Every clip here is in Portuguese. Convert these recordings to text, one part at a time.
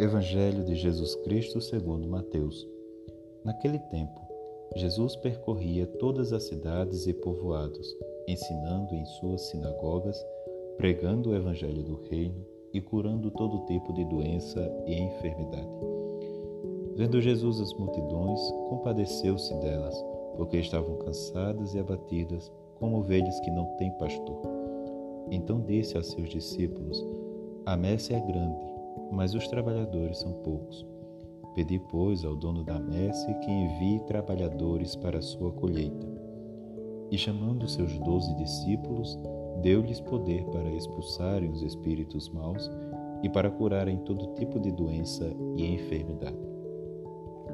Evangelho de Jesus Cristo segundo Mateus. Naquele tempo, Jesus percorria todas as cidades e povoados, ensinando em suas sinagogas, pregando o Evangelho do Reino e curando todo tipo de doença e enfermidade. Vendo Jesus as multidões, compadeceu-se delas, porque estavam cansadas e abatidas, como ovelhas que não têm pastor. Então disse a seus discípulos: A messe é grande, mas os trabalhadores são poucos. Pedi, pois, ao dono da messe que envie trabalhadores para a sua colheita. E chamando seus 12 discípulos, deu-lhes poder para expulsarem os espíritos maus e para curarem todo tipo de doença e enfermidade.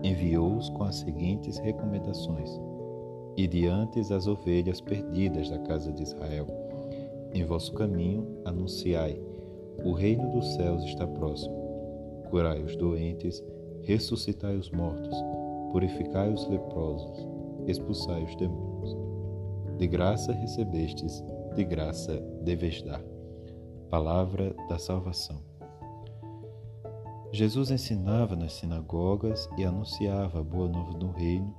Enviou-os com as seguintes recomendações: Ide antes as ovelhas perdidas da casa de Israel. Em vosso caminho anunciai: O reino dos céus está próximo. Curai os doentes, ressuscitai os mortos, purificai os leprosos, expulsai os demônios. De graça recebestes, de graça deveis dar. Palavra da salvação. Jesus ensinava nas sinagogas e anunciava a boa nova do reino,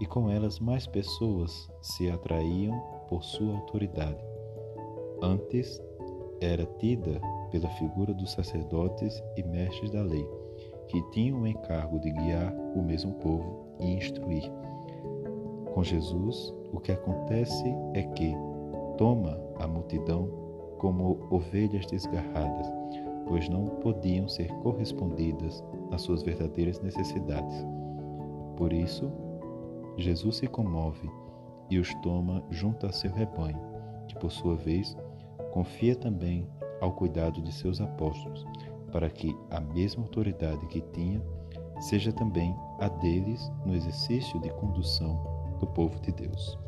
e com elas mais pessoas se atraíam por sua autoridade. Antes era tida pela figura dos sacerdotes e mestres da lei, que tinham o encargo de guiar o mesmo povo e instruir. Com Jesus, o que acontece é que toma a multidão como ovelhas desgarradas, pois não podiam ser correspondidas às suas verdadeiras necessidades. Por isso, Jesus se comove e os toma junto a seu rebanho, que por sua vez confia também ao cuidado de seus apóstolos, para que a mesma autoridade que tinha seja também a deles no exercício de condução do povo de Deus.